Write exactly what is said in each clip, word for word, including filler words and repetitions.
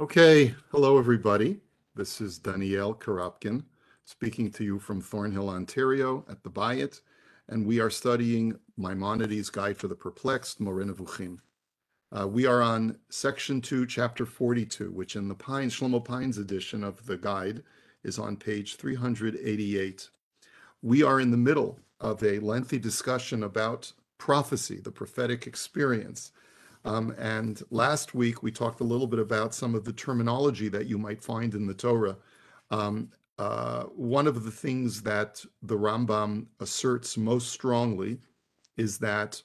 Okay, hello everybody. This is Danielle Karapkin speaking to you from Thornhill, Ontario at the Bayit, and we are studying Maimonides' Guide for the Perplexed, Moreh Nevuchim. Uh, we are on section two, chapter forty-two, which in the Pine, Shlomo Pine's edition of the guide is on page three hundred eighty-eight. We are in the middle of a lengthy discussion about prophecy, the prophetic experience. Um, and last week, we talked a little bit about some of the terminology that you might find in the Torah. Um, uh, one of the things that the Rambam asserts most strongly is that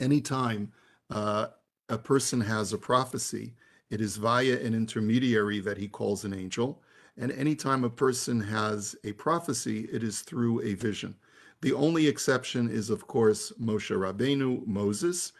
anytime uh, a person has a prophecy, it is via an intermediary that he calls an angel. And anytime a person has a prophecy, it is through a vision. The only exception is, of course, Moshe Rabbeinu, Moses.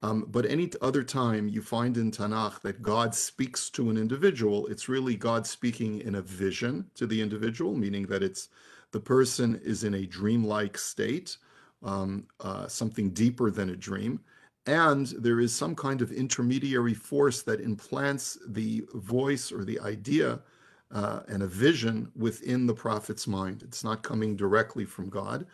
Um, but any other time you find in Tanakh that God speaks to an individual, it's really God speaking in a vision to the individual, meaning that it's the person is in a dreamlike state, um, uh, something deeper than a dream. And there is some kind of intermediary force that implants the voice or the idea uh, and a vision within the prophet's mind. It's not coming directly from God.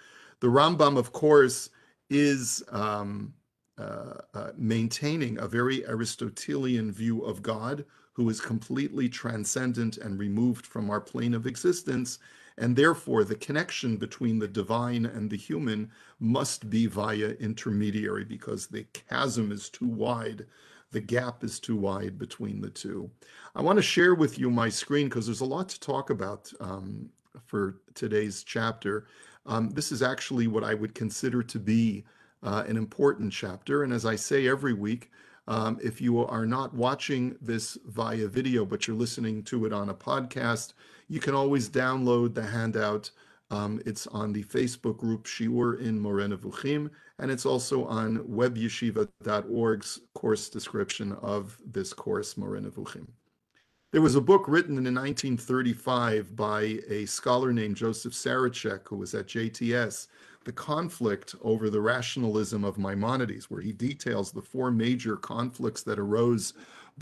The Rambam, of course, is... Um, Uh, uh, maintaining a very Aristotelian view of God, who is completely transcendent and removed from our plane of existence, and therefore the connection between the divine and the human must be via intermediary, because the chasm is too wide, the gap is too wide between the two. I want to share with you my screen, because there's a lot to talk about um, for today's chapter. Um, this is actually what I would consider to be Uh, an important chapter. And as I say every week, um, if you are not watching this via video, but you're listening to it on a podcast, you can always download the handout. Um, it's on the Facebook group Shiur in Moreh Nevuchim, and it's also on web yeshiva dot org's course description of this course, Moreh Nevuchim. There was a book written in nineteen thirty-five by a scholar named Joseph Sarachek, who was at J T S, the conflict over the rationalism of Maimonides, where he details the four major conflicts that arose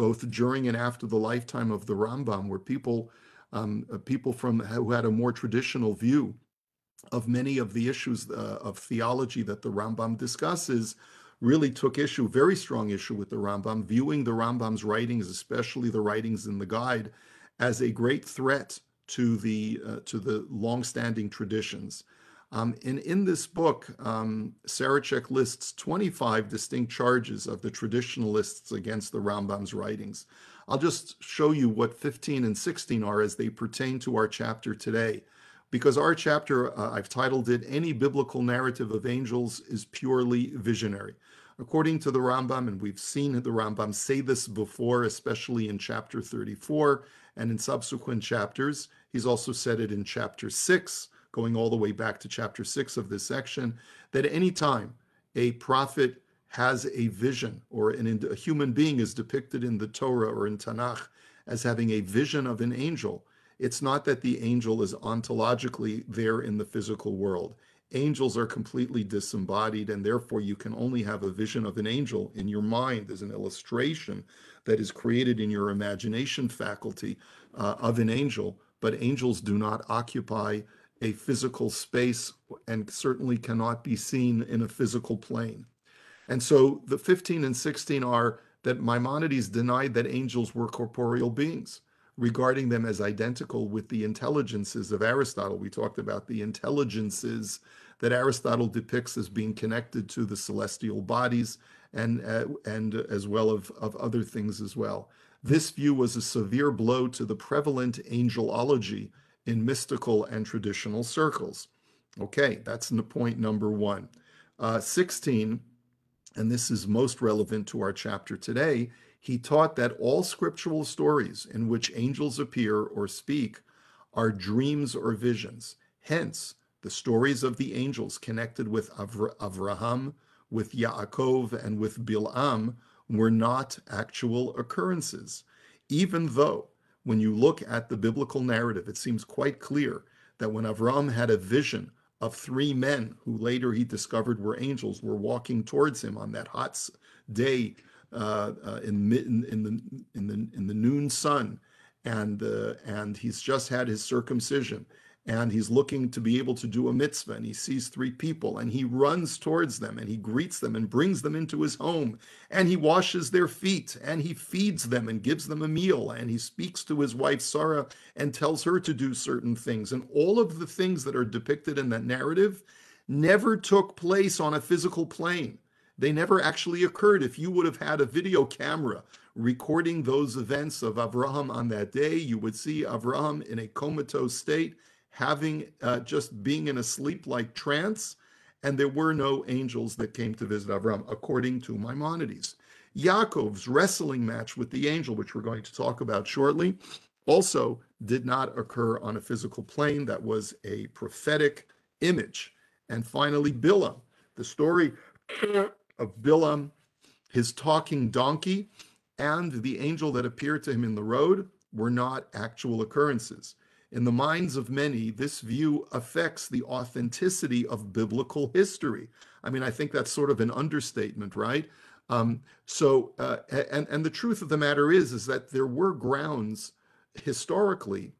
both during and after the lifetime of the Rambam, where people um, people from who had a more traditional view of many of the issues uh, of theology that the Rambam discusses really took issue, very strong issue with the Rambam, viewing the Rambam's writings, especially the writings in the guide, as a great threat to the, uh, to the long-standing traditions. Um, and in this book, um, Sarachek lists twenty-five distinct charges of the traditionalists against the Rambam's writings. I'll just show you what fifteen and sixteen are as they pertain to our chapter today, because our chapter, uh, I've titled it, Any Biblical Narrative of Angels is Purely Visionary. According to the Rambam, and we've seen the Rambam say this before, especially in chapter thirty-four and in subsequent chapters, he's also said it in chapter six, going all the way back to chapter six of this section, that any time a prophet has a vision or an, a human being is depicted in the Torah or in Tanakh as having a vision of an angel, it's not that the angel is ontologically there in the physical world. Angels are completely disembodied, and therefore you can only have a vision of an angel in your mind as an illustration that is created in your imagination faculty uh, of an angel, but angels do not occupy a physical space and certainly cannot be seen in a physical plane. And so the fifteen and sixteen are that Maimonides denied that angels were corporeal beings, regarding them as identical with the intelligences of Aristotle. We talked about the intelligences that Aristotle depicts as being connected to the celestial bodies and, uh, and as well of, of other things as well. This view was a severe blow to the prevalent angelology in mystical and traditional circles. Okay, that's the point number one. Uh, sixteen, and this is most relevant to our chapter today, he taught that all scriptural stories in which angels appear or speak are dreams or visions. Hence, the stories of the angels connected with Avra Avraham, with Yaakov, and with Bilaam were not actual occurrences, even though when you look at the biblical narrative, it seems quite clear that when Avraham had a vision of three men who later he discovered were angels, were walking towards him on that hot day uh, uh, in, in, in, the, in, the, in the noon sun, and, uh, and he's just had his circumcision, and he's looking to be able to do a mitzvah, and he sees three people, and he runs towards them, and he greets them and brings them into his home, and he washes their feet, and he feeds them and gives them a meal, and he speaks to his wife Sarah and tells her to do certain things. And all of the things that are depicted in that narrative never took place on a physical plane. They never actually occurred. If you would have had a video camera recording those events of Avraham on that day, you would see Avraham in a comatose state, having uh, just being in a sleep-like trance, and there were no angels that came to visit Avraham, according to Maimonides. Yaakov's wrestling match with the angel, which we're going to talk about shortly, also did not occur on a physical plane. That was a prophetic image. And finally, Bilaam, the story of Bilaam, his talking donkey, and the angel that appeared to him in the road were not actual occurrences. In the minds of many, this view affects the authenticity of biblical history. I mean, I think that's sort of an understatement, right? Um, so, uh, and, and the truth of the matter is, is that there were grounds historically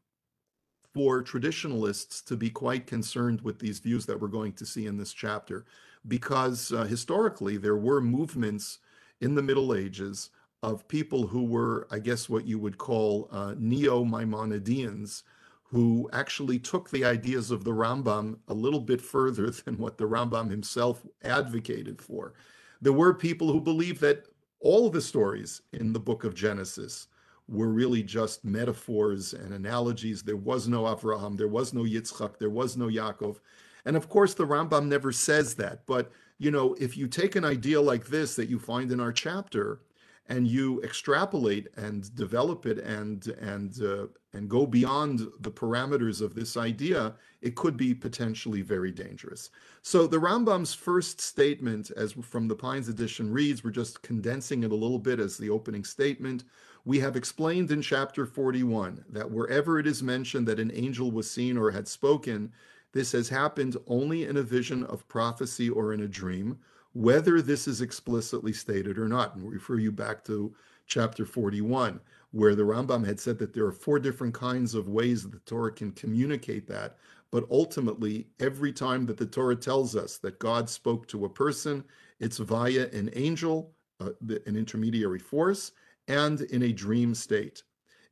for traditionalists to be quite concerned with these views that we're going to see in this chapter, because uh, historically there were movements in the Middle Ages of people who were, I guess, what you would call uh, neo-Maimonideans, who actually took the ideas of the Rambam a little bit further than what the Rambam himself advocated for. There were people who believed that all the stories in the book of Genesis were really just metaphors and analogies. There was no Avraham, there was no Yitzchak, there was no Yaakov. And of course, the Rambam never says that. But, you know, if you take an idea like this that you find in our chapter, and you extrapolate and develop it and and uh, and go beyond the parameters of this idea, it could be potentially very dangerous. So the Rambam's first statement, as from the Pines edition reads, we're just condensing it a little bit as the opening statement. We have explained in chapter forty-one that wherever it is mentioned that an angel was seen or had spoken, this has happened only in a vision of prophecy or in a dream, whether this is explicitly stated or not. And we refer you back to chapter forty-one, where the Rambam had said that there are four different kinds of ways that the Torah can communicate that. But ultimately, every time that the Torah tells us that God spoke to a person, it's via an angel, uh, the, an intermediary force, and in a dream state.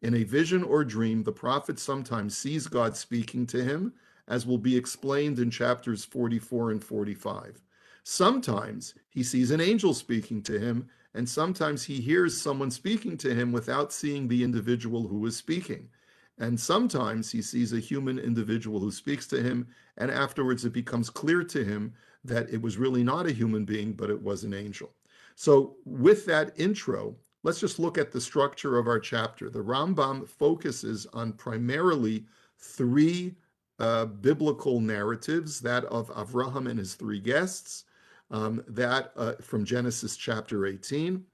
In a vision or dream, the prophet sometimes sees God speaking to him, as will be explained in chapters forty-four and forty-five. Sometimes he sees an angel speaking to him, and sometimes he hears someone speaking to him without seeing the individual who is speaking. And sometimes he sees a human individual who speaks to him, and afterwards it becomes clear to him that it was really not a human being, but it was an angel. So with that intro, let's just look at the structure of our chapter. The Rambam focuses on primarily three uh, biblical narratives, that of Avraham and his three guests, Um, that uh, from Genesis chapter eighteen,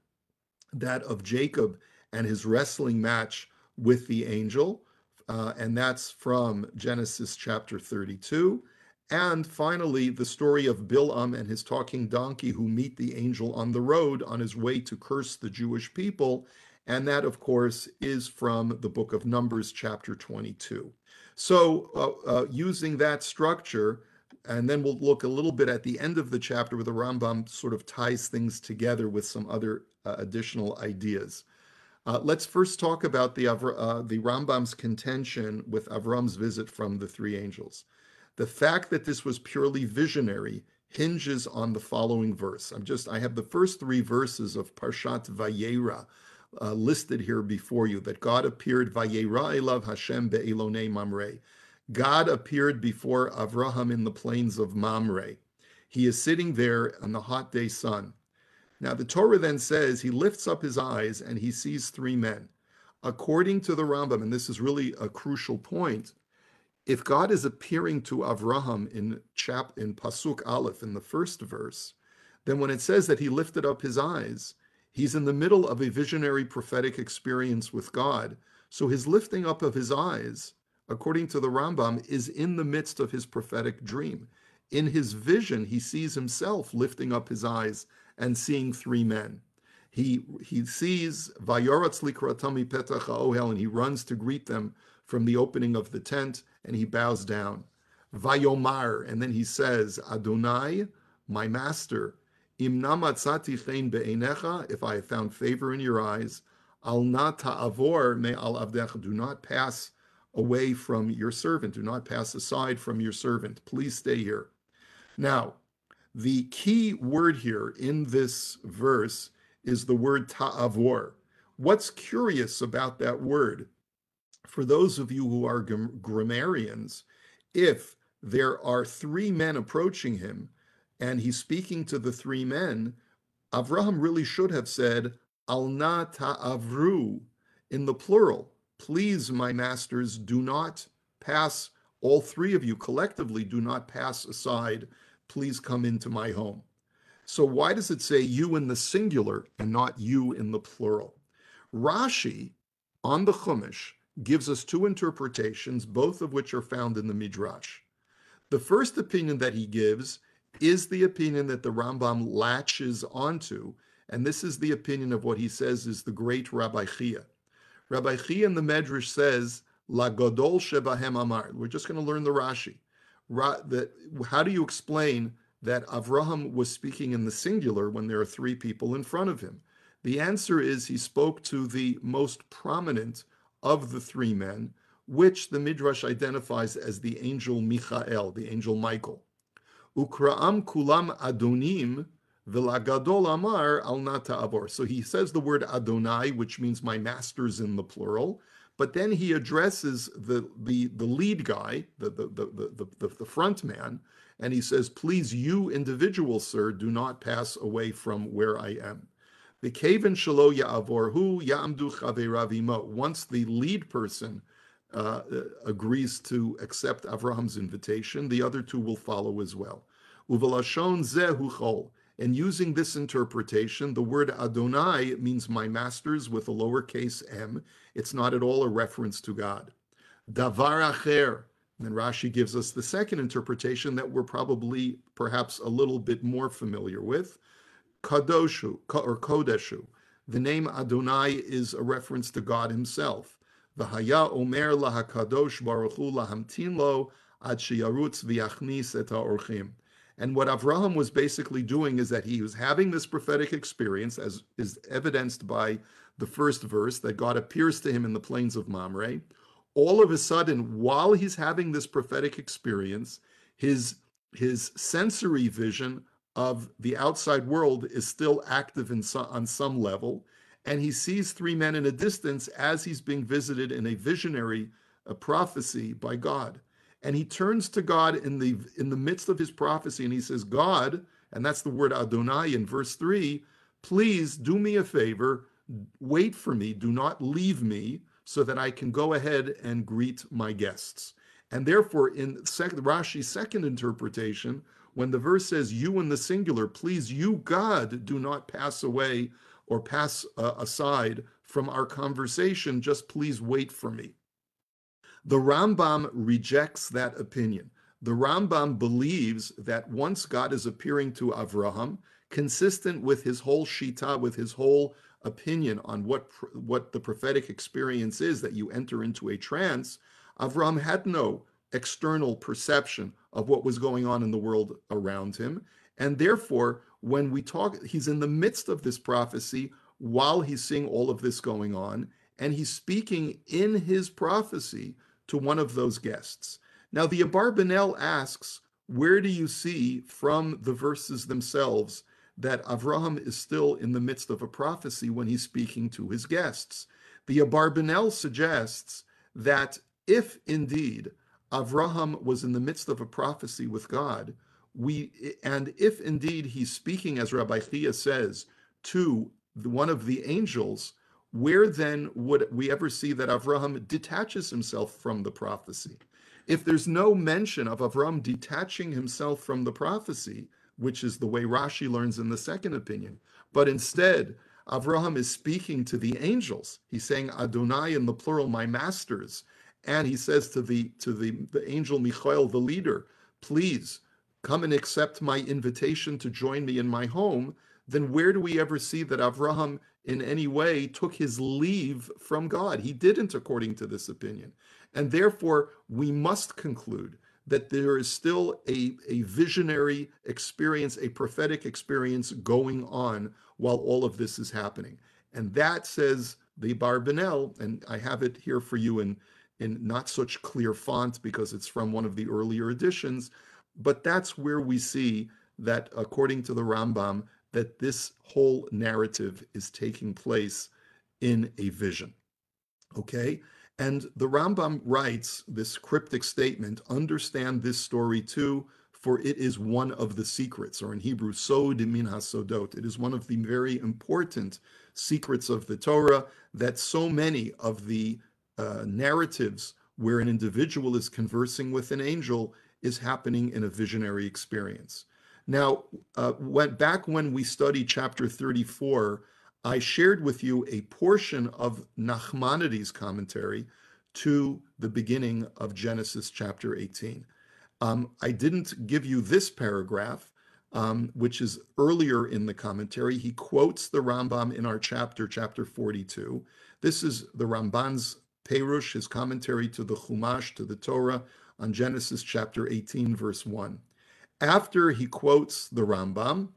that of Jacob and his wrestling match with the angel, uh, and that's from Genesis chapter thirty-two, and finally the story of Bilaam and his talking donkey who meet the angel on the road on his way to curse the Jewish people, and that, of course, is from the book of Numbers chapter twenty-two. So uh, uh, using that structure, and then we'll look a little bit at the end of the chapter where the Rambam sort of ties things together with some other uh, additional ideas. Uh, let's first talk about the, uh, the Rambam's contention with Avram's visit from the three angels. The fact that this was purely visionary hinges on the following verse. I'm just, I have the first three verses of Parshat Vayera uh, listed here before you, that God appeared, Vayera elav Hashem be'ilonei mamrei. God appeared before Avraham in the plains of Mamre. He is sitting there in the hot day sun. Now the Torah then says he lifts up his eyes and he sees three men. According to the Rambam, and this is really a crucial point, if God is appearing to Avraham in chap in Pasuk Aleph in the first verse, then when it says that he lifted up his eyes, he's in the middle of a visionary prophetic experience with God. So his lifting up of his eyes, according to the Rambam, is in the midst of his prophetic dream. In his vision, he sees himself lifting up his eyes and seeing three men. He he sees Vayoratz likratami petach haohel, and he runs to greet them from the opening of the tent, and he bows down. Vayomar, and then he says, Adonai, my master, im na matzati chen be'einecha, if I have found favor in your eyes, al na ta'avor me al avdech, do not pass away from your servant, do not pass aside from your servant, please stay here. Now, the key word here in this verse is the word ta'avor. What's curious about that word, for those of you who are grammarians, if there are three men approaching him and he's speaking to the three men, Avraham really should have said, al na ta'avru, in the plural. Please, my masters, do not pass, all three of you collectively, do not pass aside. Please come into my home. So why does it say you in the singular and not you in the plural? Rashi on the Chumash gives us two interpretations, both of which are found in the Midrash. The first opinion that he gives is the opinion that the Rambam latches onto, and this is the opinion of what he says is the great Rabbi Chia. Rabbi Chia in the Medrash says, La Godol Shebahem Amar. We're just going to learn the Rashi. Ra, that, how do you explain that Avraham was speaking in the singular when there are three people in front of him? The answer is he spoke to the most prominent of the three men, which the Midrash identifies as the angel Michael, the angel Michael. Ukra'am kulam adonim v'lagadol amar al nata avor. So he says the word Adonai, which means my masters in the plural, but then he addresses the the, the lead guy, the the, the, the, the front man, and he says, please, you individual, sir, do not pass away from where I am. The Kaven Shelo Ya'avorhu Ya'amdu Chaveirav Imo. Once the lead person uh, agrees to accept Avraham's invitation, the other two will follow as well. Uvelashon Zehu Chol. And using this interpretation, the word Adonai means my masters with a lowercase m. It's not at all a reference to God. Davar Acher. And Rashi gives us the second interpretation that we're probably perhaps a little bit more familiar with. Kadoshu, or Kodeshu. The name Adonai is a reference to God himself. V'haya omer lahakadosh baruch hu lahamtin lo ad sheyarutz v'yachnis et ha'orchim. And what Avraham was basically doing is that he was having this prophetic experience, as is evidenced by the first verse, that God appears to him in the plains of Mamre. All of a sudden, while he's having this prophetic experience, his, his sensory vision of the outside world is still active in so, on some level, and he sees three men in a distance as he's being visited in a visionary a prophecy by God. And he turns to God in the, in the midst of his prophecy, and he says, God, and that's the word Adonai in verse three, please do me a favor, wait for me, do not leave me, so that I can go ahead and greet my guests. And therefore, in sec- Rashi's second interpretation, when the verse says, you in the singular, please, you, God, do not pass away or pass uh, aside from our conversation, just please wait for me. The Rambam rejects that opinion. The Rambam believes that once God is appearing to Avraham, consistent with his whole shita, with his whole opinion on what what the prophetic experience is, that you enter into a trance, Avraham had no external perception of what was going on in the world around him, and therefore when we talk, he's in the midst of this prophecy while he's seeing all of this going on, and he's speaking in his prophecy to one of those guests. Now the Abarbanel asks, where do you see from the verses themselves that Avraham is still in the midst of a prophecy when he's speaking to his guests? The Abarbanel suggests that if indeed Avraham was in the midst of a prophecy with God, we and if indeed he's speaking, as Rabbi Chia says, to one of the angels, where then would we ever see that Avraham detaches himself from the prophecy? If there's no mention of Avraham detaching himself from the prophecy, which is the way Rashi learns in the second opinion. But instead, Avraham is speaking to the angels. He's saying Adonai in the plural, my masters. And he says to the to the, the angel Michael, the leader, please come and accept my invitation to join me in my home. then where do we ever see that Avraham in any way took his leave from God? He didn't, according to this opinion. And therefore, we must conclude that there is still a, a visionary experience, a prophetic experience going on while all of this is happening. And that, says the Abarbanel, and I have it here for you in, in not such clear font because it's from one of the earlier editions, but that's where we see that, according to the Rambam, that this whole narrative is taking place in a vision, okay? And the Rambam writes this cryptic statement, understand this story too, for it is one of the secrets, or in Hebrew, sod min hasodot. It is one of the very important secrets of the Torah, that so many of the uh, narratives where an individual is conversing with an angel is happening in a visionary experience. Now, uh, when, back when we studied chapter thirty-four, I shared with you a portion of Nachmanides' commentary to the beginning of Genesis chapter eighteen. Um, I didn't give you this paragraph, um, which is earlier in the commentary. He quotes the Rambam in our chapter, chapter forty-two. This is the Ramban's Perush, his commentary to the Chumash, to the Torah, on Genesis chapter eighteen, verse one. After he quotes the Rambam,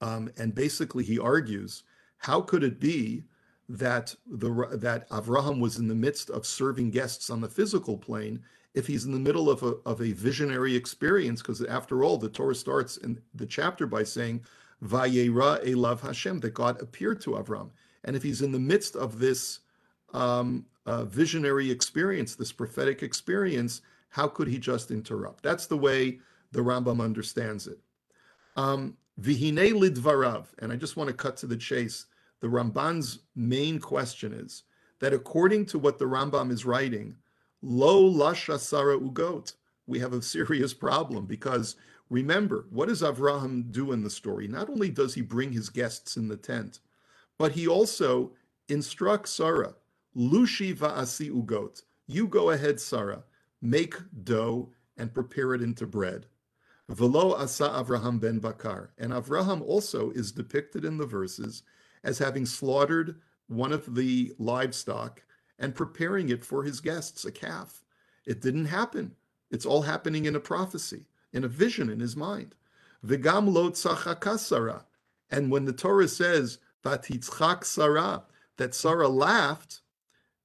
um, and basically he argues, how could it be that, the, that Avraham was in the midst of serving guests on the physical plane if he's in the middle of a, of a visionary experience? Because after all, the Torah starts in the chapter by saying, Vayera Elav Hashem, that God appeared to Avraham. And if he's in the midst of this um, uh, visionary experience, this prophetic experience, how could he just interrupt? That's the way the Rambam understands it. Um, Vihine lidvarav, and I just want to cut to the chase. The Ramban's main question is that according to what the Rambam is writing, lo lasha Sarah ugot, we have a serious problem, because remember, what does Avraham do in the story? Not only does he bring his guests in the tent, but he also instructs Sarah, lushi va'asi ugot, you go ahead, Sarah, make dough and prepare it into bread. Velo asa Avraham ben Bakar. And Avraham also is depicted in the verses as having slaughtered one of the livestock and preparing it for his guests, a calf. It didn't happen. It's all happening in a prophecy, in a vision in his mind. V'gam lo tzachaka Sarah. And when the Torah says, vatitzchak Sarah, that Sarah laughed,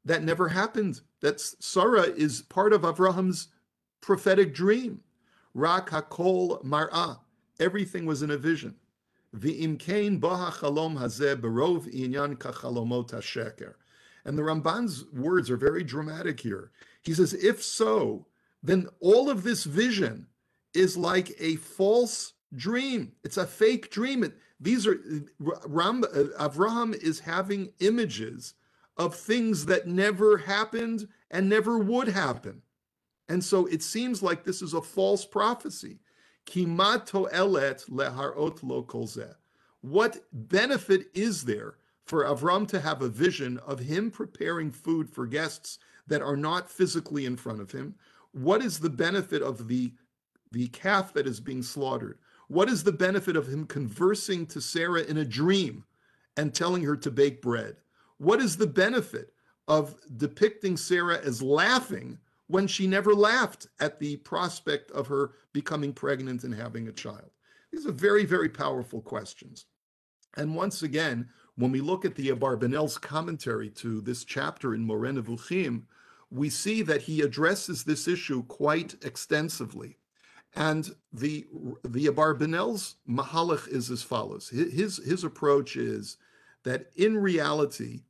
that never happened. That Sarah is part of Avraham's prophetic dream. Rak hakol mar'ah, everything was in a vision. V'imkein baha chalom hazeh berov inyan kachalomot hasheker. And the Ramban's words are very dramatic here. He says, if so, then all of this vision is like a false dream. It's a fake dream. It, these are Ram, Avraham is having images of things that never happened and never would happen. And so it seems like this is a false prophecy. What benefit is there for Avram to have a vision of him preparing food for guests that are not physically in front of him? What is the benefit of the, the calf that is being slaughtered? What is the benefit of him conversing to Sarah in a dream and telling her to bake bread? What is the benefit of depicting Sarah as laughing when she never laughed at the prospect of her becoming pregnant and having a child? These are very, very powerful questions. And once again, when we look at the Abarbanel's commentary to this chapter in Moreh Nevuchim, we see that he addresses this issue quite extensively. And the, the Abarbanel's mahalach is as follows. His, his approach is that in reality,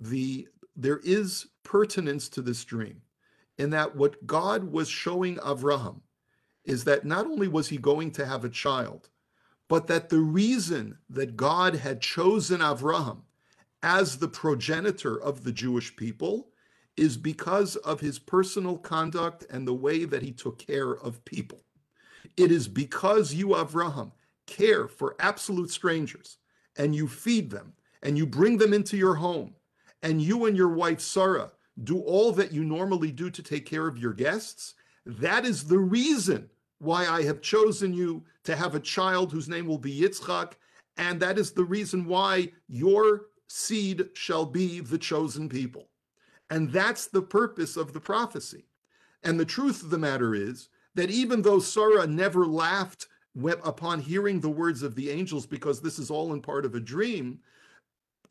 the, there is pertinence to this dream, in that what God was showing Avraham is that not only was he going to have a child, but that the reason that God had chosen Avraham as the progenitor of the Jewish people is because of his personal conduct and the way that he took care of people. It is because you, Avraham, care for absolute strangers, and you feed them, and you bring them into your home, and you and your wife, Sarah, do all that you normally do to take care of your guests. That is the reason why I have chosen you to have a child whose name will be Yitzchak, And that is the reason why your seed shall be the chosen people. And that's the purpose of the prophecy. And the truth of the matter is that even though Sarah never laughed upon hearing the words of the angels, because this is all in part of a dream,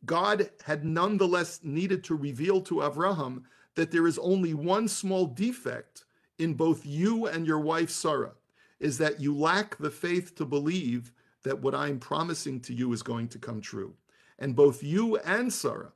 God had nonetheless needed to reveal to Avraham that there is only one small defect in both you and your wife Sarah, is that you lack the faith to believe that what I'm promising to you is going to come true. And both you and Sarah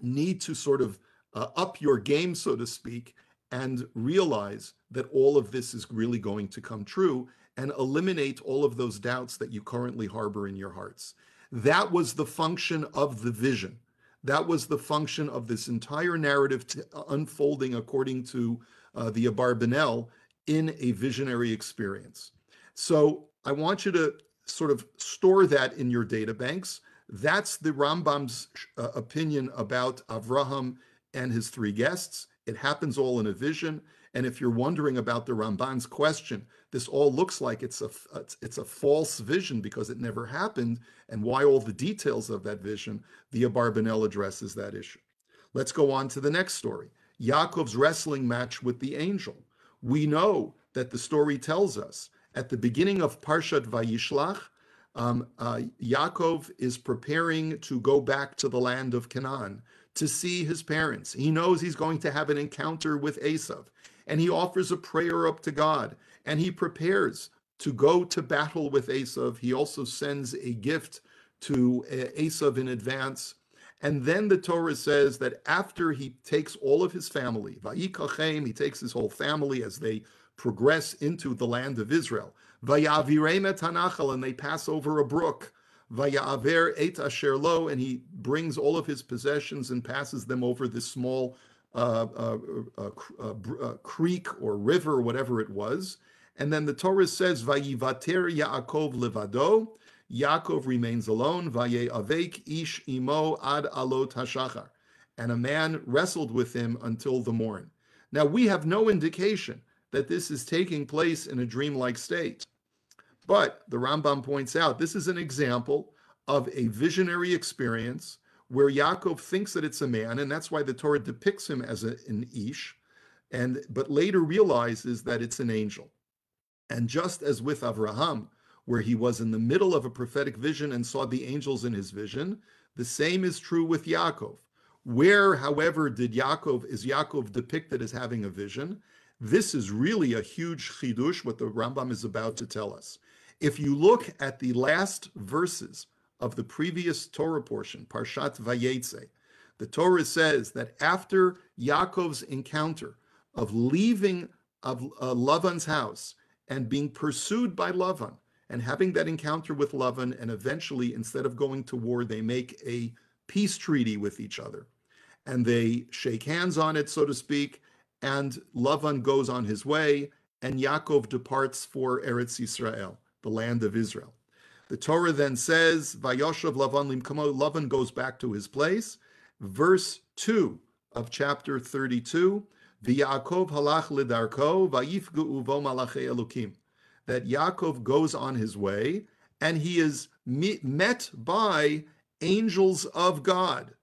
need to sort of uh, up your game, so to speak, and realize that all of this is really going to come true, and eliminate all of those doubts that you currently harbor in your hearts. That was the function of the vision. That was the function of this entire narrative t- unfolding according to uh, the Abarbanel in a visionary experience. So I want you to sort of store that in your data banks. That's the Rambam's uh, opinion about Avraham and his three guests. It happens all in a vision. And if you're wondering about the Ramban's question, this all looks like it's a it's a false vision because it never happened, and why all the details of that vision, the Abarbanel addresses that issue. Let's go on to the next story, Yaakov's wrestling match with the angel. We know that the story tells us at the beginning of Parshat Vayishlach, um, uh, Yaakov is preparing to go back to the land of Canaan to see his parents. He knows he's going to have an encounter with Esav, and he offers a prayer up to God, and he prepares to go to battle with Esav. He also sends a gift to Esav in advance. And then the Torah says that after he takes all of his family, Vayikachem, he takes his whole family as they progress into the land of Israel, Vayavirem et hanachal, and they pass over a brook, Vayaver et asher lo, and he brings all of his possessions and passes them over this small Uh, uh, uh, uh, uh, creek or river, whatever it was. And then the Torah says, Vayivater Yaakov levado. Yaakov remains alone. Vayeavek ish imo ad alot hashachar. And a man wrestled with him until the morn. Now, we have no indication that this is taking place in a dreamlike state. But the Rambam points out, this is an example of a visionary experience where Yaakov thinks that it's a man, and that's why the Torah depicts him as a, an ish, and but later realizes that it's an angel. And just as with Avraham, where he was in the middle of a prophetic vision and saw the angels in his vision, the same is true with Yaakov. Where, however, did Yaakov, is Yaakov depicted as having a vision? This is really a huge chidush, what the Rambam is about to tell us. If you look at the last verses of the previous Torah portion, Parshat Vayetze, the Torah says that after Yaakov's encounter of leaving of uh, Lavan's house and being pursued by Lavan and having that encounter with Lavan, and eventually, instead of going to war, they make a peace treaty with each other and they shake hands on it, so to speak, and Lavan goes on his way and Yaakov departs for Eretz Yisrael, the land of Israel. The Torah then says, Vayoshav Lavan Limkamo, Lavan goes back to his place. Verse two of chapter thirty-two, V'Yaakov halach lidarko, vayifgu uvo malachei elukim. That Yaakov goes on his way, and he is met by angels of God.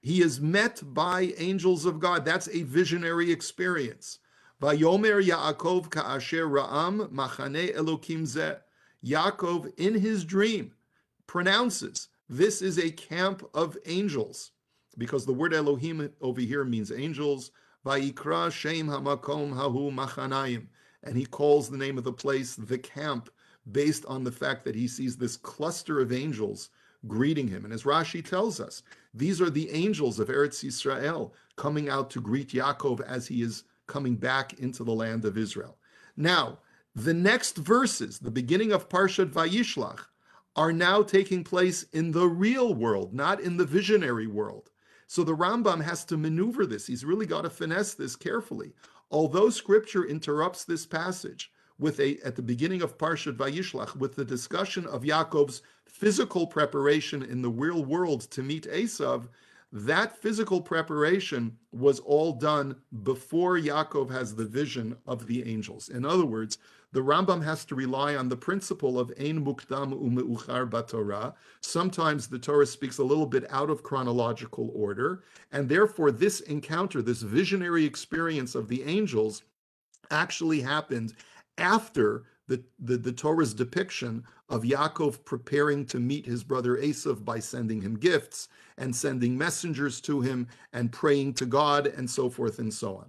He is met by angels of God. That's a visionary experience. Vayomer Yaakov ka'asher ra'am machanei elukim zeh. Yaakov, in his dream, pronounces this is a camp of angels, because the word Elohim over here means angels. Vayikra shem hamakom hahu machanayim, and he calls the name of the place the camp, based on the fact that he sees this cluster of angels greeting him. And as Rashi tells us, these are the angels of Eretz Yisrael coming out to greet Yaakov as he is coming back into the land of Israel. Now, the next verses, the beginning of Parshat Vayishlach, are now taking place in the real world, not in the visionary world. So the Rambam has to maneuver this. He's really got to finesse this carefully. Although Scripture interrupts this passage with a at the beginning of Parshat Vayishlach with the discussion of Yaakov's physical preparation in the real world to meet Esav, That physical preparation was all done before Yaakov has the vision of the angels. In other words, the Rambam has to rely on the principle of Ein Mukdam U'Meuchar B'Torah. Sometimes the Torah speaks a little bit out of chronological order, and therefore this encounter, this visionary experience of the angels actually happened after The, the, the Torah's depiction of Yaakov preparing to meet his brother Esav by sending him gifts and sending messengers to him and praying to God and so forth and so on.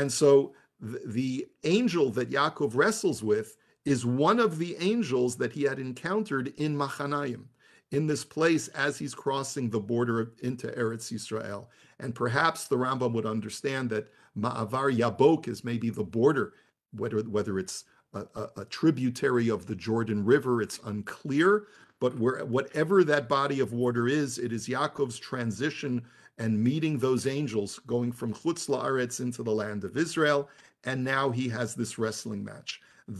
And so the, the angel that Yaakov wrestles with is one of the angels that he had encountered in Machanaim, in this place as he's crossing the border into Eretz Yisrael. And perhaps the Rambam would understand that Ma'avar Yabok is maybe the border, whether, whether it's A, a, a tributary of the Jordan River, it's unclear, but where, whatever that body of water is, it is Yaakov's transition and meeting those angels, going from Chutz La'aretz into the land of Israel, and now he has this wrestling match.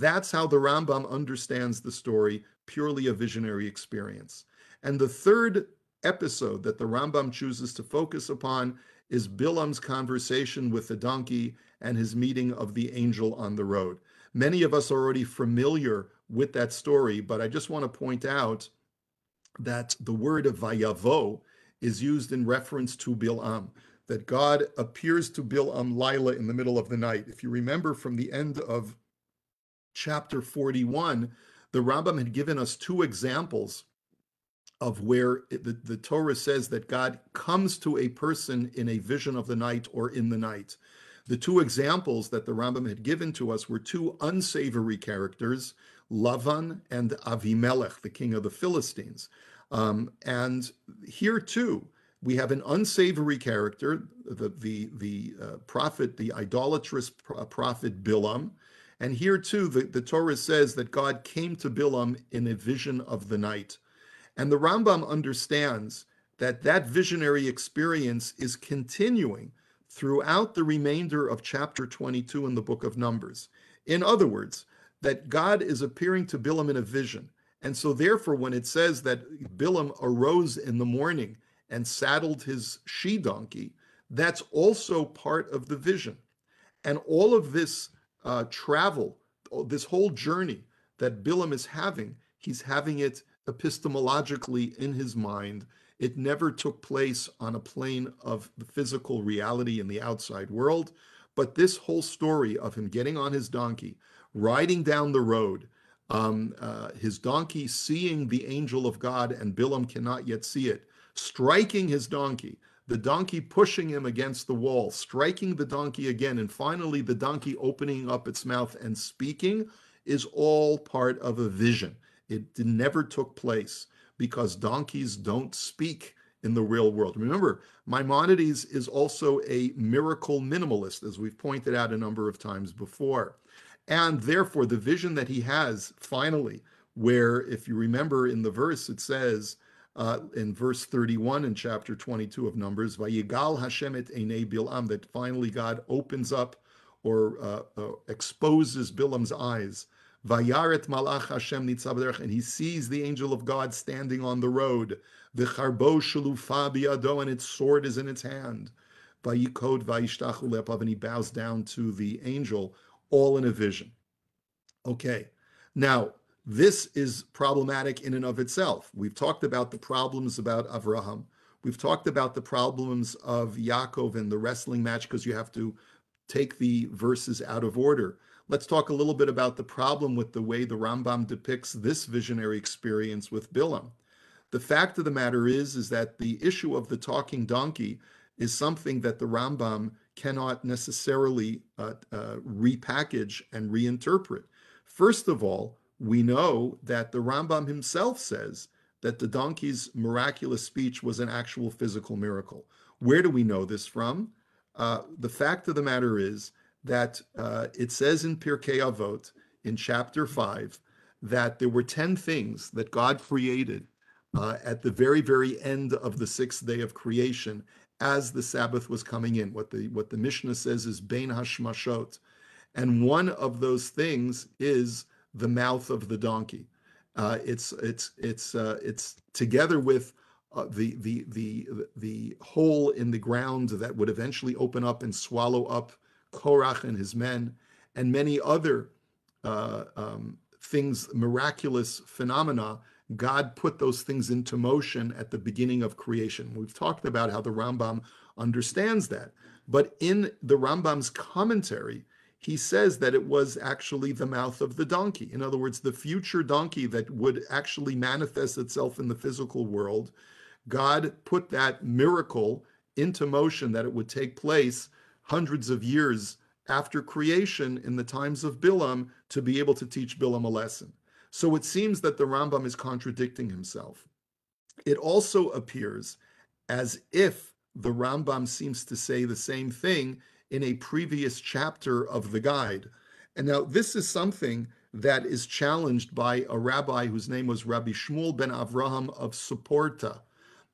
That's how the Rambam understands the story, purely a visionary experience. And the third episode that the Rambam chooses to focus upon is Bilaam's conversation with the donkey and his meeting of the angel on the road. Many of us are already familiar with that story, but I just want to point out that the word of vayavo is used in reference to Bilaam, that God appears to Bilaam Lila in the middle of the night. If you remember from the end of chapter forty-one, the Rambam had given us two examples of where the, the Torah says that God comes to a person in a vision of the night or in the night. The two examples that the Rambam had given to us were two unsavory characters, Lavan and Avimelech, the king of the Philistines. Um, and here too, we have an unsavory character, the, the, the uh, prophet, the idolatrous pro- prophet Bilaam. And here too, the, the Torah says that God came to Bilaam in a vision of the night. And the Rambam understands that that visionary experience is continuing throughout the remainder of chapter twenty-two in the book of Numbers. In other words, that God is appearing to Bilaam in a vision. And so therefore, when it says that Bilaam arose in the morning and saddled his she-donkey, that's also part of the vision. And all of this uh, travel, this whole journey that Bilaam is having, he's having it epistemologically in his mind. It never took place on a plane of the physical reality in the outside world, but this whole story of him getting on his donkey, riding down the road, um, uh, his donkey seeing the angel of God, and Bilaam cannot yet see it, striking his donkey, the donkey pushing him against the wall, striking the donkey again, and finally the donkey opening up its mouth and speaking, is all part of a vision. It never took place, because donkeys don't speak in the real world. Remember, Maimonides is also a miracle minimalist, as we've pointed out a number of times before. And therefore, the vision that he has, finally, where, if you remember in the verse, it says, uh, in verse thirty-one in chapter twenty-two of Numbers, Vayigal Hashem et einei Bilam, that finally God opens up or uh, uh, exposes Bilam's eyes, Vayaret Malach Hashem nitzav b'derech, and he sees the angel of God standing on the road. V'charbo shelufa biyado, and its sword is in its hand. Vayikod vayishtachu le'apav, and he bows down to the angel, all in a vision. Okay, now this is problematic in and of itself. We've talked about the problems about Avraham. We've talked about the problems of Yaakov and the wrestling match, because you have to take the verses out of order. Let's talk a little bit about the problem with the way the Rambam depicts this visionary experience with Bilaam. The fact of the matter is, is that the issue of the talking donkey is something that the Rambam cannot necessarily uh, uh, repackage and reinterpret. First of all, we know that the Rambam himself says that the donkey's miraculous speech was an actual physical miracle. Where do we know this from? Uh, the fact of the matter is, that uh, it says in Pirkei Avot, in chapter five, that there were ten things that God created uh, at the very, very end of the sixth day of creation as the Sabbath was coming in. What the, what the Mishnah says is Bein Hashmashot. And one of those things is the mouth of the donkey. Uh, it's, it's, it's, uh, it's together with uh, the the the the hole in the ground that would eventually open up and swallow up Korach and his men, and many other uh, um, things, miraculous phenomena. God put those things into motion at the beginning of creation. We've talked about how the Rambam understands that. But in the Rambam's commentary, he says that it was actually the mouth of the donkey. In other words, the future donkey that would actually manifest itself in the physical world, God put that miracle into motion that it would take place hundreds of years after creation in the times of Bilaam to be able to teach Bilaam a lesson. So it seems that the Rambam is contradicting himself. It also appears as if the Rambam seems to say the same thing in a previous chapter of the guide. And now this is something that is challenged by a rabbi whose name was Rabbi Shmuel ben Avraham of Saporta.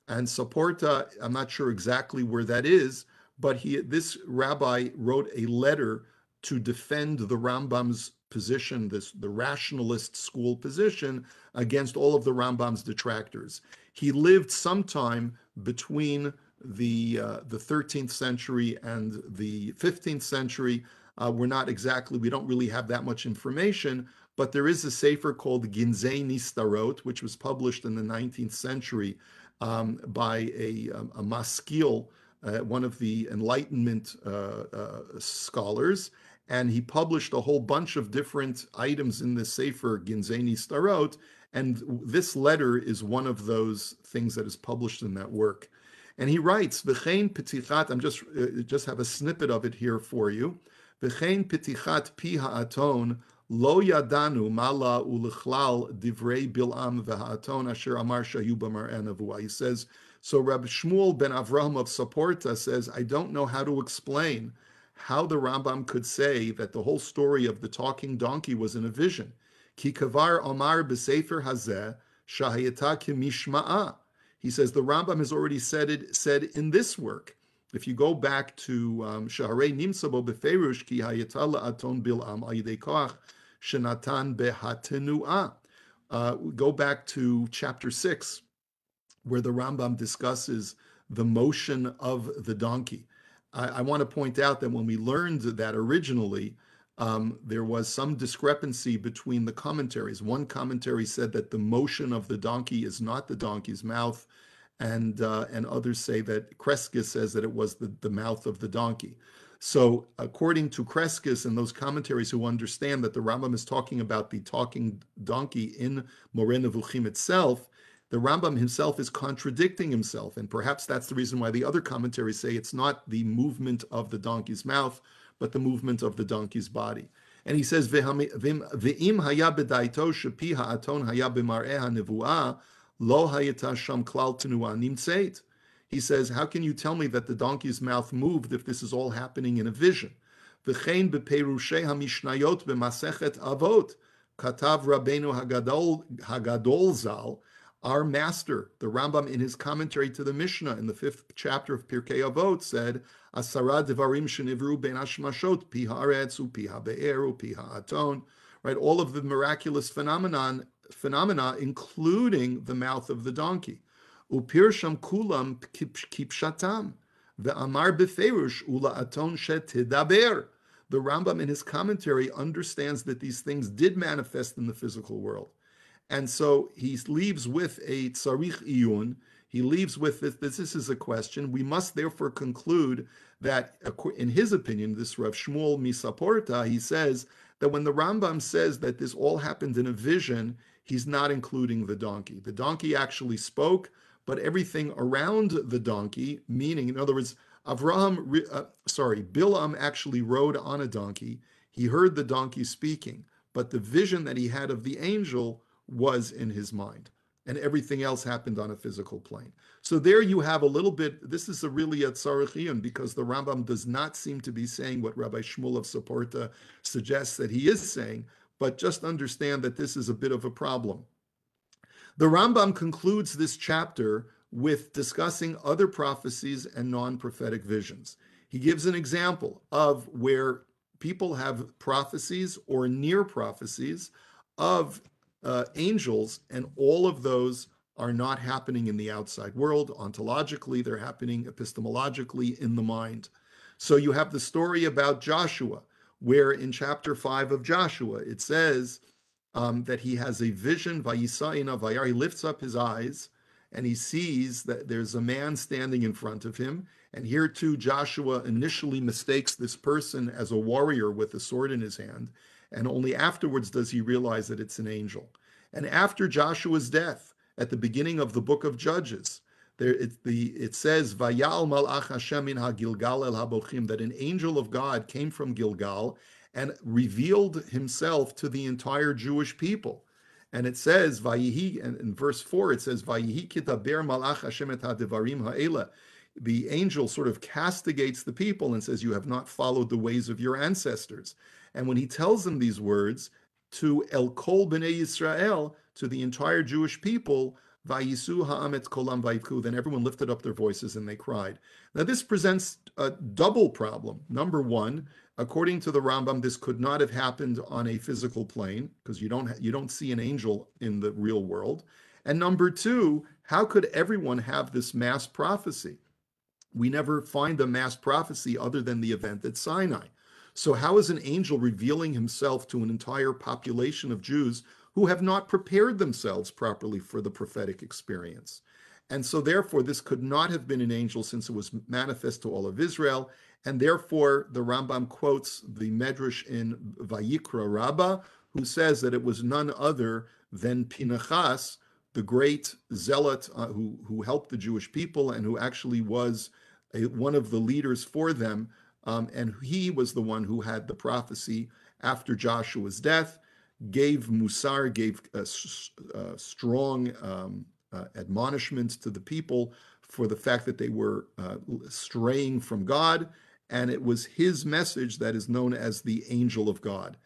And Saporta, I'm not sure exactly where that is, but he, this rabbi wrote a letter to defend the Rambam's position, this the rationalist school position, against all of the Rambam's detractors. He lived sometime between the uh, the thirteenth century and the fifteenth century. Uh, we're not exactly, we don't really have that much information, but there is a sefer called Ginzei Nistarot, which was published in the nineteenth century um, by a, a maskil, uh, one of the Enlightenment uh, uh, scholars, and he published a whole bunch of different items in the sefer Ginzei Nistarot, and this letter is one of those things that is published in that work. And he writes, "V'chein pitichat." I'm just uh, just have a snippet of it here for you. "V'chein pitichat pi ha'aton lo yadanu mala ulechlal divrei Bilam v'ha'aton asher amar shayu b'mar'eh nevuah." He says, so Rabbi Shmuel ben Avraham of Saporta says, I don't know how to explain how the Rambam could say that the whole story of the talking donkey was in a vision. Ki kavar amar b'sefer hazeh shahayita kimishma'ah. He says the Rambam has already said it said in this work. If you go back to um, Shaharei Nimsabo Beferush ki hayita la'aton Bilam ayidei koach shenatan behatenuah. Uh, go back to chapter six, where the Rambam discusses the motion of the donkey. I want to point out that when we learned that originally, um, there was some discrepancy between the commentaries. One commentary said that the motion of the donkey is not the donkey's mouth, and uh, and others say that Crescas says that it was the, the mouth of the donkey. So according to Crescas and those commentaries who understand that the Rambam is talking about the talking donkey in Moreh Nevuchim itself, the Rambam himself is contradicting himself, and perhaps that's the reason why the other commentaries say it's not the movement of the donkey's mouth, but the movement of the donkey's body. And he says, "Ve'im haya b'daito shepi ha'aton haya b'mar'eh ha'nevuah lo hayita sham klal tenuah nimtzeit." He says, how can you tell me that the donkey's mouth moved if this is all happening in a vision? V'chein b'perushei ha'mishnayot b'masechet avot katav Rabbeinu hagadol hagadol zal. Our master, the Rambam, in his commentary to the Mishnah in the fifth chapter of Pirkei Avot, said, "Asara devarim shenivru ben hashmashot pi haaretz upi habe'er upi ha'aton." Right, all of the miraculous phenomenon phenomena, including the mouth of the donkey. Upirsham kulam kipshatam ve'amar beferush ula'aton shetedaber. The Rambam, in his commentary, understands that these things did manifest in the physical world. And so he leaves with a tzarich iyun. He leaves with this, this. This is a question. We must therefore conclude that, in his opinion, this Rav Shmuel Misaporta, he says that when the Rambam says that this all happened in a vision, he's not including the donkey. The donkey actually spoke, but everything around the donkey, meaning, in other words, Avraham, uh, sorry, Bilam actually rode on a donkey. He heard the donkey speaking, but the vision that he had of the angel was in his mind, and everything else happened on a physical plane. So there you have a little bit, this is a really a tzarich iyun, because the Rambam does not seem to be saying what Rabbi Shmuel of Saporta suggests that he is saying, but just understand that this is a bit of a problem. The Rambam concludes this chapter with discussing other prophecies and non-prophetic visions. He gives an example of where people have prophecies or near prophecies of Uh, angels, and all of those are not happening in the outside world. Ontologically, they're happening epistemologically in the mind. So you have the story about Joshua, where in chapter five of Joshua, it says um, that he has a vision, Vayisaina Vayar, he lifts up his eyes, and he sees that there's a man standing in front of him. And here too, Joshua initially mistakes this person as a warrior with a sword in his hand. And only afterwards does he realize that it's an angel. And after Joshua's death, at the beginning of the book of Judges, there it, the, it says, Vayal malach Hashem min ha-Gilgal el habochim, that an angel of God came from Gilgal and revealed himself to the entire Jewish people. And it says, Vayihi, and in verse four, it says, Vayihi kitaber malach Hashem et ha-devarim ha'ela. The angel sort of castigates the people and says, you have not followed the ways of your ancestors. And when he tells them these words, to El Kol B'nei Yisrael, to the entire Jewish people, Vayisu ha'amet kolam vayivku, then everyone lifted up their voices and they cried. Now this presents a double problem. Number one, according to the Rambam, this could not have happened on a physical plane, because you don't, you don't see an angel in the real world. And number two, how could everyone have this mass prophecy? We never find a mass prophecy other than the event at Sinai. So how is an angel revealing himself to an entire population of Jews who have not prepared themselves properly for the prophetic experience? And so therefore, this could not have been an angel, since it was manifest to all of Israel. And therefore, the Rambam quotes the Medrash in Vayikra Rabbah, who says that it was none other than Pinchas, the great zealot uh, who, who helped the Jewish people and who actually was a, one of the leaders for them. Um, and he was the one who had the prophecy after Joshua's death, gave Musar, gave a, a strong um, uh, admonishments to the people for the fact that they were uh, straying from God. And it was his message that is known as the angel of God,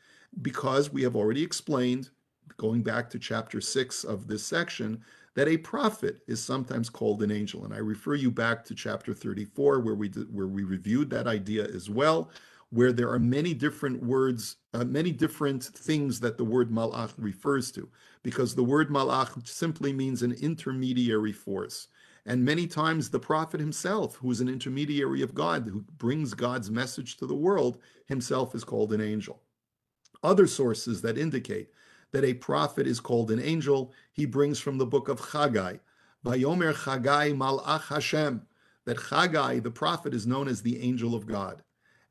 because we have already explained, going back to chapter six of this section, that a prophet is sometimes called an angel. And I refer you back to chapter thirty-four, where we did, where we reviewed that idea as well, where there are many different words, uh, many different things that the word malach refers to, because the word malach simply means an intermediary force. And many times the prophet himself, who is an intermediary of God, who brings God's message to the world, himself is called an angel. Other sources that indicate that a prophet is called an angel, he brings from the book of Chagai, Vayomer Chagai Malach Hashem, that Chagai, the prophet, is known as the angel of God.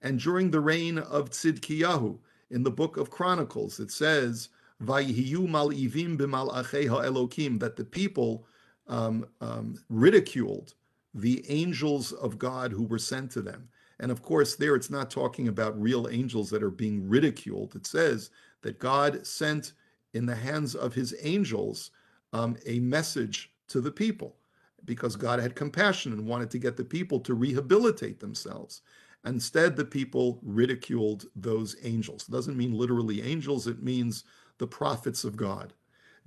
And during the reign of Tzidkiyahu, in the book of Chronicles, it says, Vayihiyu Malivim B'malachei HaElokim, that the people um, um, ridiculed the angels of God who were sent to them. And of course, there it's not talking about real angels that are being ridiculed. It says that God sent in the hands of his angels um, a message to the people, because God had compassion and wanted to get the people to rehabilitate themselves. Instead, the people ridiculed those angels. It doesn't mean literally angels, it means the prophets of God.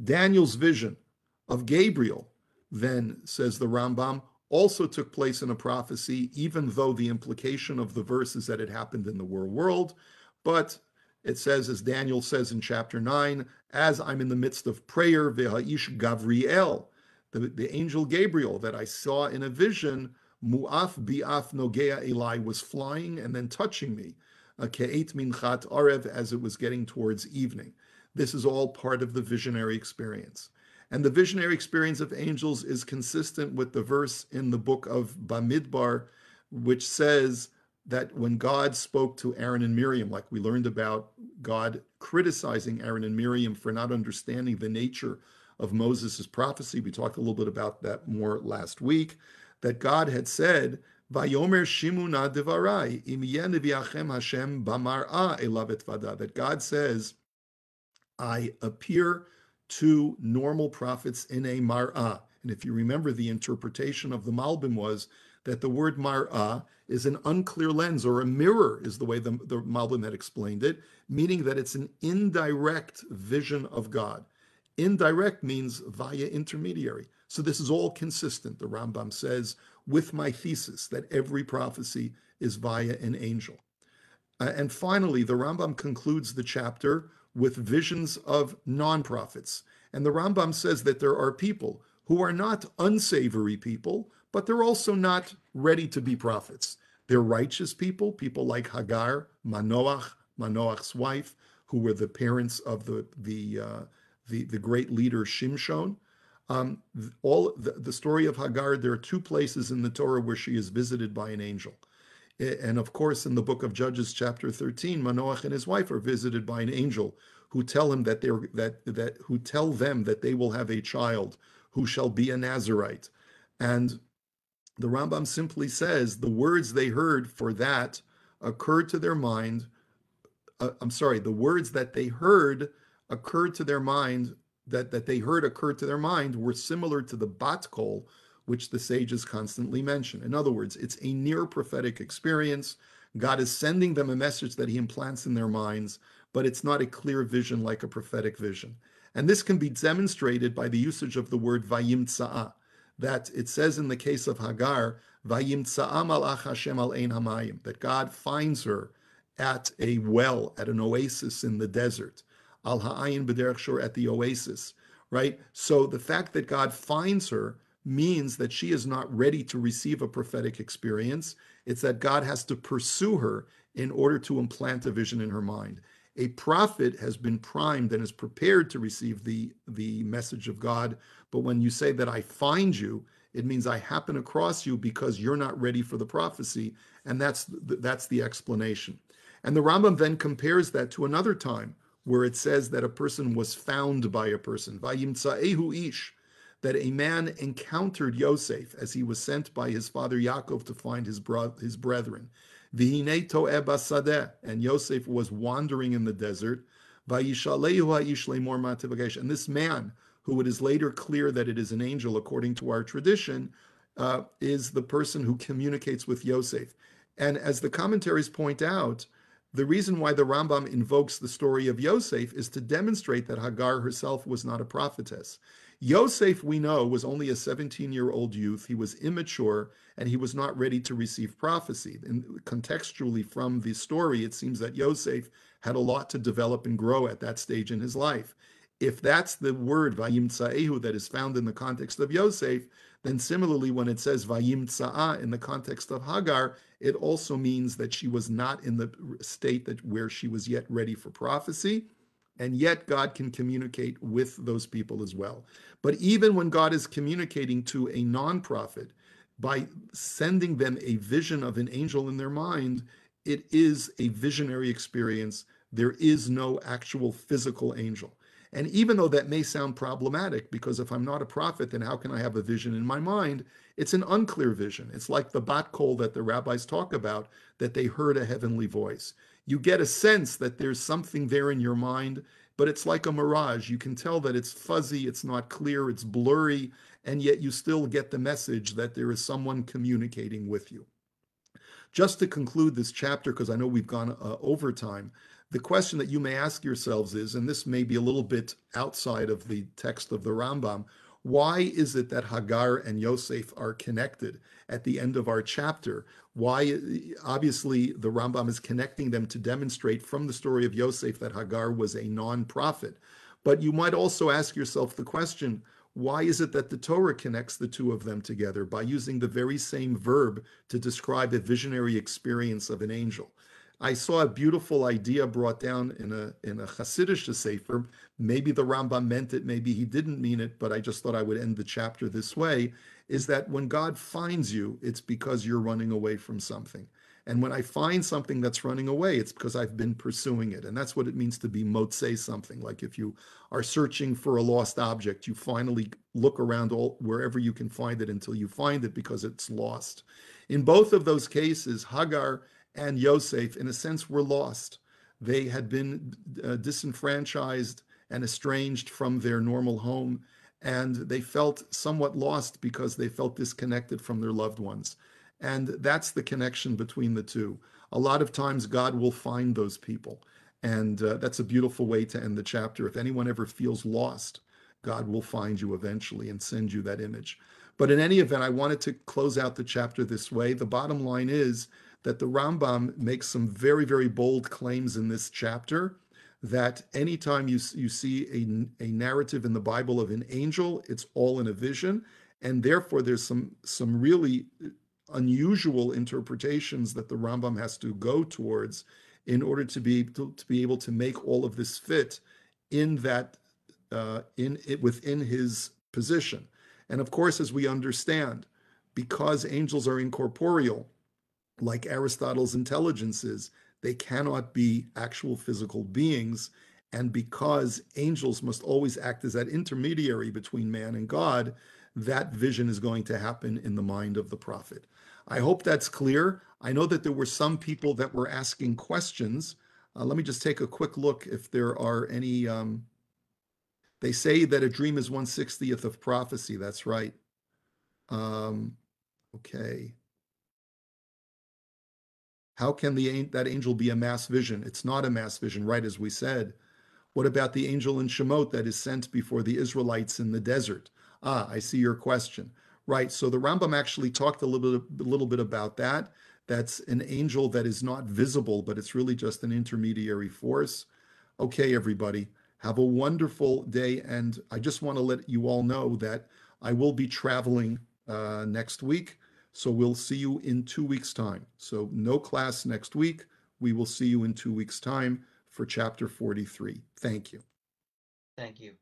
Daniel's vision of Gabriel, then, says the Rambam, also took place in a prophecy, even though the implication of the verse is that it happened in the real world. But it says, as Daniel says in chapter nine, as I'm in the midst of prayer, Vehaish Gavriel, the, the angel Gabriel that I saw in a vision, Mu'af bi'af nogea Eli, was flying and then touching me, Ke'et minchat arev, as it was getting towards evening. This is all part of the visionary experience. And the visionary experience of angels is consistent with the verse in the book of Bamidbar, which says that when God spoke to Aaron and Miriam, like we learned about God criticizing Aaron and Miriam for not understanding the nature of Moses' prophecy. We talked a little bit about that more last week, that God had said, Vayomer Shimuna Devarai, Im Yeniviachem Hashem Bamar'a Elavet Vada, that God says, I appear to normal prophets in a mar'ah. And if you remember, the interpretation of the Malbim was that the word mar'ah is an unclear lens, or a mirror is the way the, the Malbim had explained it, meaning that it's an indirect vision of God. Indirect means via intermediary. So this is all consistent, the Rambam says, with my thesis that every prophecy is via an angel. Uh, and finally, the Rambam concludes the chapter with visions of non-prophets. And the Rambam says that there are people who are not unsavory people, but they're also not ready to be prophets. They're righteous people, people like Hagar, Manoach, Manoach's wife, who were the parents of the the uh, the, the great leader Shimshon. Um, all the, the story of Hagar, there are two places in the Torah where she is visited by an angel. And of course, in the book of Judges, chapter thirteen, Manoach and his wife are visited by an angel who tell him that they're that that who tell them that they will have a child who shall be a Nazirite. And the Rambam simply says the words they heard for that occurred to their mind. Uh, I'm sorry, the words that they heard occurred to their mind, that, that they heard occurred to their mind were similar to the bat kol, which the sages constantly mention. In other words, it's a near prophetic experience. God is sending them a message that he implants in their minds, but it's not a clear vision like a prophetic vision. And this can be demonstrated by the usage of the word vayimtsa'a, that it says in the case of Hagar, vayimtsa'a malach Hashem al ein hamayim, that God finds her at a well, at an oasis in the desert, al ha'ayin b'derech shur, at the oasis, right? So the fact that God finds her means that she is not ready to receive a prophetic experience. It's that God has to pursue her in order to implant a vision in her mind. A prophet has been primed and is prepared to receive the, the message of God. But when you say that I find you, it means I happen across you because you're not ready for the prophecy. And that's the, that's the explanation. And the Rambam then compares that to another time where it says that a person was found by a person, vayimtsaehu ish, that a man encountered Yosef as he was sent by his father Yaakov to find his, bro- his brethren. V'hinei to'eh basadeh, and Yosef was wandering in the desert. Vayishalehu ha'ish le'mor ma tivakesh, and this man, who it is later clear that it is an angel according to our tradition, uh, is the person who communicates with Yosef. And as the commentaries point out, the reason why the Rambam invokes the story of Yosef is to demonstrate that Hagar herself was not a prophetess. Yosef, we know, was only a seventeen-year-old youth. He was immature, and he was not ready to receive prophecy. And contextually from the story, it seems that Yosef had a lot to develop and grow at that stage in his life. If that's the word, vayimtsaehu, that is found in the context of Yosef, then similarly, when it says vayimtsa'a in the context of Hagar, it also means that she was not in the state that where she was yet ready for prophecy. And yet God can communicate with those people as well. But even when God is communicating to a non-prophet by sending them a vision of an angel in their mind, it is a visionary experience. There is no actual physical angel. And even though that may sound problematic, because if I'm not a prophet, then how can I have a vision in my mind? It's an unclear vision. It's like the bat kol that the rabbis talk about, that they heard a heavenly voice. You get a sense that there's something there in your mind, but it's like a mirage. You can tell that it's fuzzy, it's not clear, it's blurry, and yet you still get the message that there is someone communicating with you. Just to conclude this chapter, because I know we've gone uh, over time, the question that you may ask yourselves is, and this may be a little bit outside of the text of the Rambam, why is it that Hagar and Yosef are connected at the end of our chapter? Why, obviously, the Rambam is connecting them to demonstrate from the story of Yosef that Hagar was a non-prophet. But you might also ask yourself the question, why is it that the Torah connects the two of them together by using the very same verb to describe a visionary experience of an angel? I saw a beautiful idea brought down in a in a Hasidic sefer. Maybe the Rambam meant it, maybe he didn't mean it, but I just thought I would end the chapter this way, is that when God finds you, it's because you're running away from something. And when I find something that's running away, it's because I've been pursuing it. And that's what it means to be motzei something. Like if you are searching for a lost object, you finally look around all wherever you can find it until you find it because it's lost. In both of those cases, Hagar and Yosef, in a sense, were lost. They had been uh, disenfranchised and estranged from their normal home, and they felt somewhat lost because they felt disconnected from their loved ones. And that's the connection between the two. A lot of times God will find those people, and uh, that's a beautiful way to end the chapter. If anyone ever feels lost, God will find you eventually and send you that image. But in any event, I wanted to close out the chapter this way. The bottom line is that the Rambam makes some very, very bold claims in this chapter that anytime you, you see a, a narrative in the Bible of an angel, it's all in a vision. And therefore, there's some, some really unusual interpretations that the Rambam has to go towards in order to be, to, to be able to make all of this fit in that, uh, in it within his position. And of course, as we understand, because angels are incorporeal, like Aristotle's intelligences, they cannot be actual physical beings. And because angels must always act as that intermediary between man and God, that vision is going to happen in the mind of the prophet. I hope that's clear. I know that there were some people that were asking questions. Uh, let me just take a quick look if there are any. Um, they say that a dream is one sixtieth of prophecy. That's right. Um, okay. How can the that angel be a mass vision? It's not a mass vision, right, as we said. What about the angel in Shemot that is sent before the Israelites in the desert? Ah, I see your question. Right, so the Rambam actually talked a little bit, a little bit about that. That's an angel that is not visible, but it's really just an intermediary force. Okay, everybody, have a wonderful day. And I just want to let you all know that I will be traveling uh, next week. So we'll see you in two weeks' time. So no class next week. We will see you in two weeks' time for chapter forty-three. Thank you. Thank you.